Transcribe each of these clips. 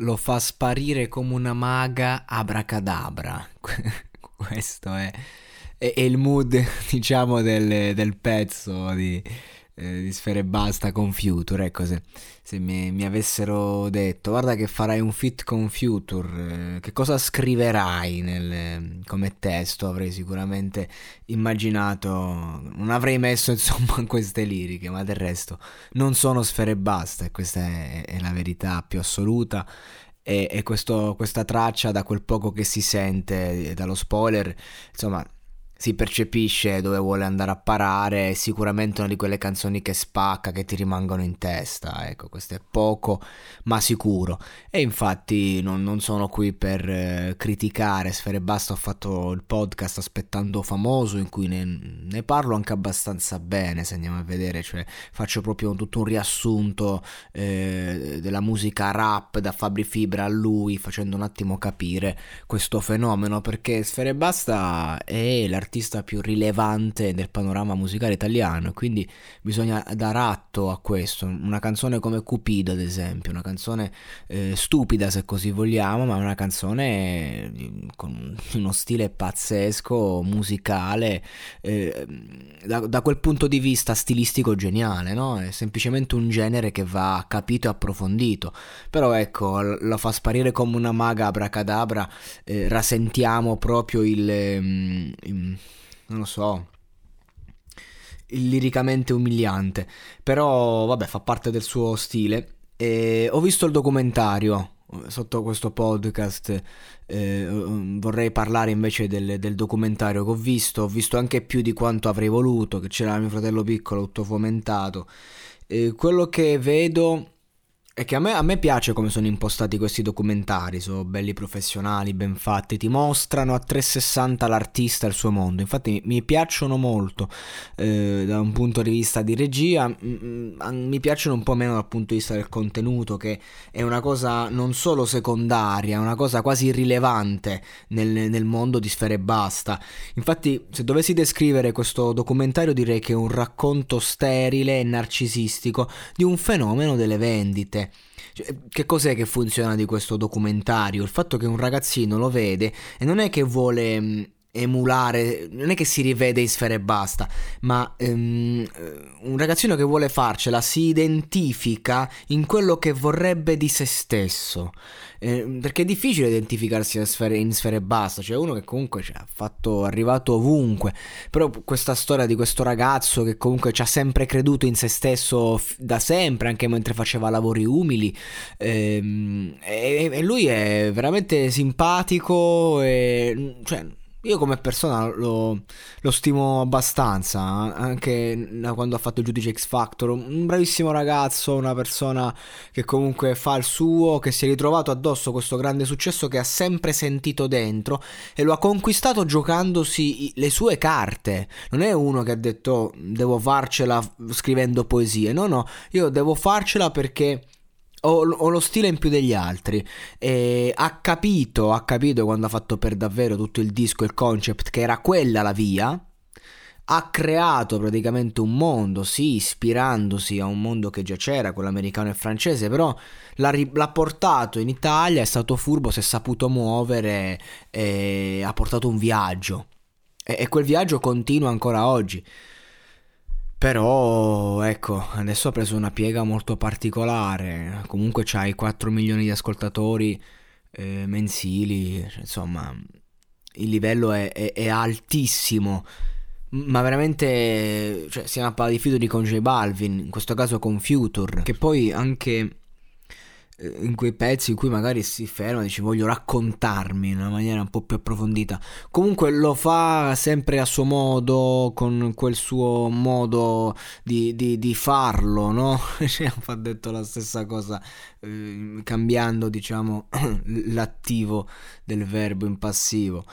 Lo fa sparire come una maga, abracadabra. Questo è il mood, diciamo, del pezzo di Sfera Ebbasta con Future. Ecco, se mi avessero detto: guarda che farai un feat con Future, che cosa scriverai come testo, avrei sicuramente immaginato, non avrei messo insomma queste liriche, ma del resto non sono Sfera Ebbasta, e questa è la verità più assoluta. E questa traccia, da quel poco che si sente dallo spoiler, insomma, si percepisce dove vuole andare a parare. È sicuramente una di quelle canzoni che spacca, che ti rimangono in testa. Ecco, questo è poco ma sicuro. E infatti non sono qui per criticare Sfera Ebbasta. Ho fatto il podcast Aspettando Famoso, in cui ne parlo anche abbastanza bene, se andiamo a vedere. Cioè, faccio proprio tutto un riassunto della musica rap, da Fabri Fibra a lui, facendo un attimo capire questo fenomeno, perché Sfera Ebbasta è l'artista più rilevante del panorama musicale italiano, quindi bisogna dar atto a questo. Una canzone come Cupido, ad esempio, una canzone stupida, se così vogliamo, ma una canzone con uno stile pazzesco, musicale, da quel punto di vista stilistico geniale, no? È semplicemente un genere che va capito e approfondito. Però ecco, lo fa sparire come una maga, abracadabra, rasentiamo proprio il liricamente umiliante, però vabbè, fa parte del suo stile. E ho visto il documentario sotto questo podcast, vorrei parlare invece del documentario che ho visto anche più di quanto avrei voluto, che c'era mio fratello piccolo, tutto fomentato. Quello che vedo è che a me piace come sono impostati questi documentari. Sono belli, professionali, ben fatti, ti mostrano a 360 l'artista e il suo mondo. Infatti mi piacciono molto da un punto di vista di regia, mi piacciono un po' meno dal punto di vista del contenuto, che è una cosa non solo secondaria, è una cosa quasi irrilevante nel mondo di Sfera Ebbasta. Infatti, se dovessi descrivere questo documentario, direi che è un racconto sterile e narcisistico di un fenomeno delle vendite. Che cos'è che funziona di questo documentario? Il fatto che un ragazzino lo vede e non è che vuole emulare, non è che si rivede in Sfera Ebbasta, ma un ragazzino che vuole farcela si identifica in quello che vorrebbe di se stesso, perché è difficile identificarsi in Sfera Ebbasta. C'è uno che comunque ci ha fatto, arrivato ovunque, però questa storia di questo ragazzo che comunque ci ha sempre creduto in se stesso da sempre, anche mentre faceva lavori umili, e lui è veramente simpatico, cioè, io come persona lo stimo abbastanza, anche da quando ha fatto il giudice X-Factor. Un bravissimo ragazzo, una persona che comunque fa il suo, che si è ritrovato addosso questo grande successo che ha sempre sentito dentro e lo ha conquistato giocandosi le sue carte. Non è uno che ha detto: oh, devo farcela scrivendo poesie. No, io devo farcela perché ho lo stile in più degli altri, e ha capito quando ha fatto per davvero tutto il disco, il concept, che era quella la via. Ha creato praticamente un mondo, sì, ispirandosi a un mondo che già c'era, quello americano e francese, però l'ha portato in Italia, è stato furbo, si è saputo muovere, ha portato un viaggio, e quel viaggio continua ancora oggi. Però ecco, adesso ha preso una piega molto particolare, comunque c'hai 4 milioni di ascoltatori mensili, insomma il livello è altissimo. Ma veramente, cioè, stiamo a parlare di featuring con J Balvin, in questo caso con Future, che poi anche in quei pezzi in cui magari si ferma e dice voglio raccontarmi in una maniera un po' più approfondita, comunque lo fa sempre a suo modo, con quel suo modo di farlo, no? Ha detto la stessa cosa cambiando, diciamo, l'attivo del verbo in passivo.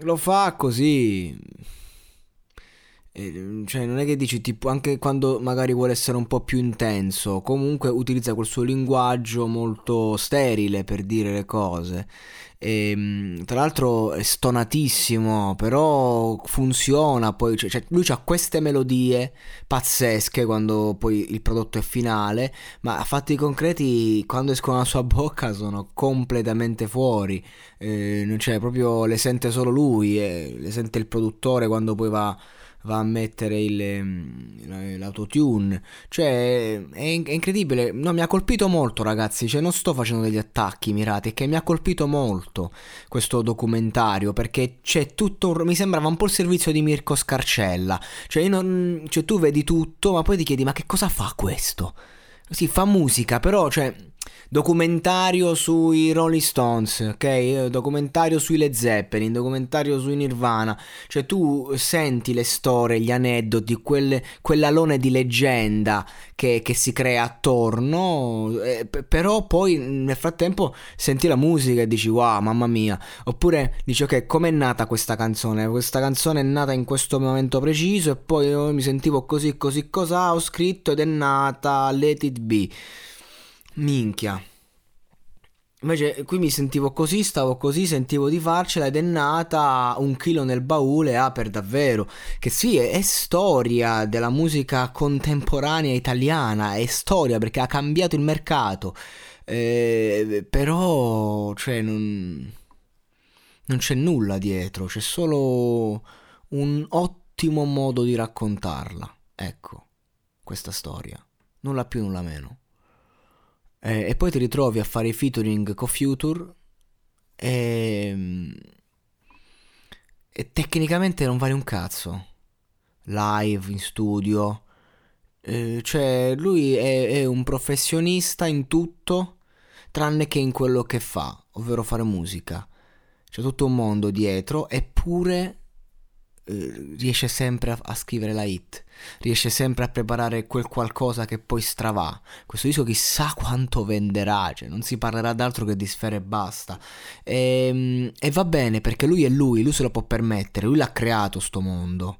Lo fa così, cioè non è che dici, tipo, anche quando magari vuole essere un po' più intenso, comunque utilizza quel suo linguaggio molto sterile per dire le cose, e, tra l'altro è stonatissimo, però funziona. Poi cioè, lui ha queste melodie pazzesche quando poi il prodotto è finale, ma a fatti concreti quando escono dalla sua bocca sono completamente fuori, cioè proprio le sente solo lui, le sente il produttore quando poi va a mettere l'autotune, cioè è incredibile. No, mi ha colpito molto, ragazzi, cioè non sto facendo degli attacchi mirati, è che mi ha colpito molto questo documentario, perché c'è tutto mi sembrava un po' il servizio di Mirko Scarcella, cioè tu vedi tutto ma poi ti chiedi ma che cosa fa questo? Si fa musica, però cioè documentario sui Rolling Stones, ok? Documentario sui Led Zeppelin, documentario sui Nirvana, cioè tu senti le storie, gli aneddoti, quell'alone di leggenda che si crea attorno, però poi nel frattempo senti la musica e dici wow, mamma mia, oppure dici ok, com'è nata questa canzone? Questa canzone è nata in questo momento preciso e poi io mi sentivo così, cosa ho scritto ed è nata Let It Be. Minchia. Invece qui mi sentivo così, stavo così, sentivo di farcela ed è nata Un chilo nel baule, per davvero, che sì, è storia della musica contemporanea italiana, è storia perché ha cambiato il mercato, però cioè non c'è nulla dietro, c'è solo un ottimo modo di raccontarla, ecco, questa storia, nulla più nulla meno. E poi ti ritrovi a fare i featuring con Future e tecnicamente non vale un cazzo live in studio, cioè lui è un professionista in tutto tranne che in quello che fa, ovvero fare musica. C'è tutto un mondo dietro, eppure riesce sempre a scrivere la hit, riesce sempre a preparare quel qualcosa che poi stravà. Questo disco chissà quanto venderà, cioè non si parlerà d'altro che di Sfera Ebbasta, e va bene perché lui è lui se lo può permettere, lui l'ha creato sto mondo,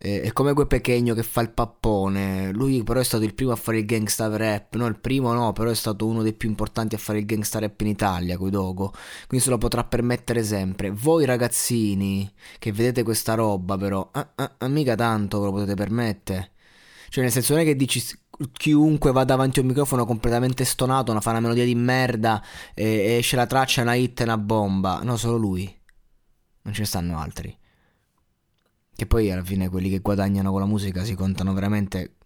è come quel pechegno che fa il pappone. Lui però è stato il primo a fare il gangsta rap, no, il primo no, però è stato uno dei più importanti a fare il gangsta rap in Italia, coi Dogo, quindi se lo potrà permettere sempre. Voi ragazzini che vedete questa roba però mica tanto ve lo potete permettere, cioè nel senso non è che dici chiunque va davanti a un microfono completamente stonato, fa una melodia di merda e esce la traccia, una hit e una bomba. No, solo lui, non ce ne stanno altri. Che poi alla fine quelli che guadagnano con la musica si contano veramente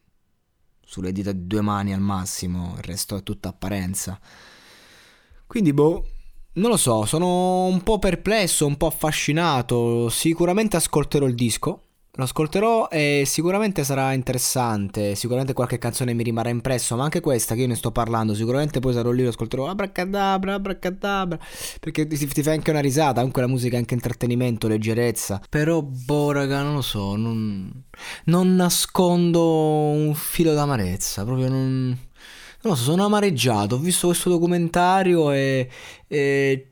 sulle dita di due mani al massimo, il resto è tutta apparenza. Quindi non lo so, sono un po' perplesso, un po' affascinato. Sicuramente ascolterò il disco, lo ascolterò e sicuramente sarà interessante, sicuramente qualche canzone mi rimarrà impresso, ma anche questa che io ne sto parlando sicuramente poi sarò lì, lo ascolterò abracadabra abracadabra, perché ti fai anche una risata, comunque la musica è anche intrattenimento, leggerezza. Però raga, non lo so, non nascondo un filo d'amarezza, proprio non lo so, sono amareggiato. Ho visto questo documentario e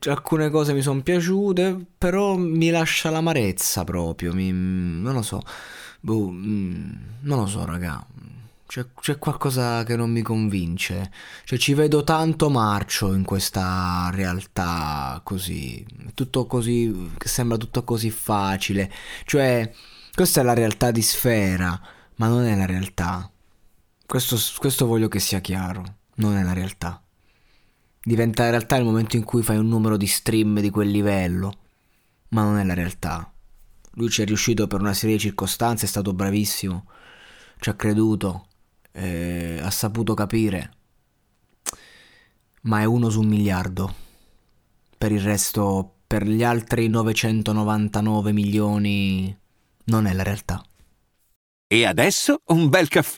alcune cose mi sono piaciute, però mi lascia l'amarezza proprio, non lo so, non lo so raga, C'è qualcosa che non mi convince, cioè ci vedo tanto marcio in questa realtà così, tutto così, che sembra tutto così facile, cioè questa è la realtà di Sfera, ma non è la realtà, questo voglio che sia chiaro, non è la realtà, diventa la realtà nel momento in cui fai un numero di stream di quel livello, ma non è la realtà, lui ci è riuscito per una serie di circostanze, è stato bravissimo, ci ha creduto. Ha saputo capire, ma è uno su 1 miliardo. Per il resto, per gli altri 999 milioni non è la realtà. E adesso un bel caffè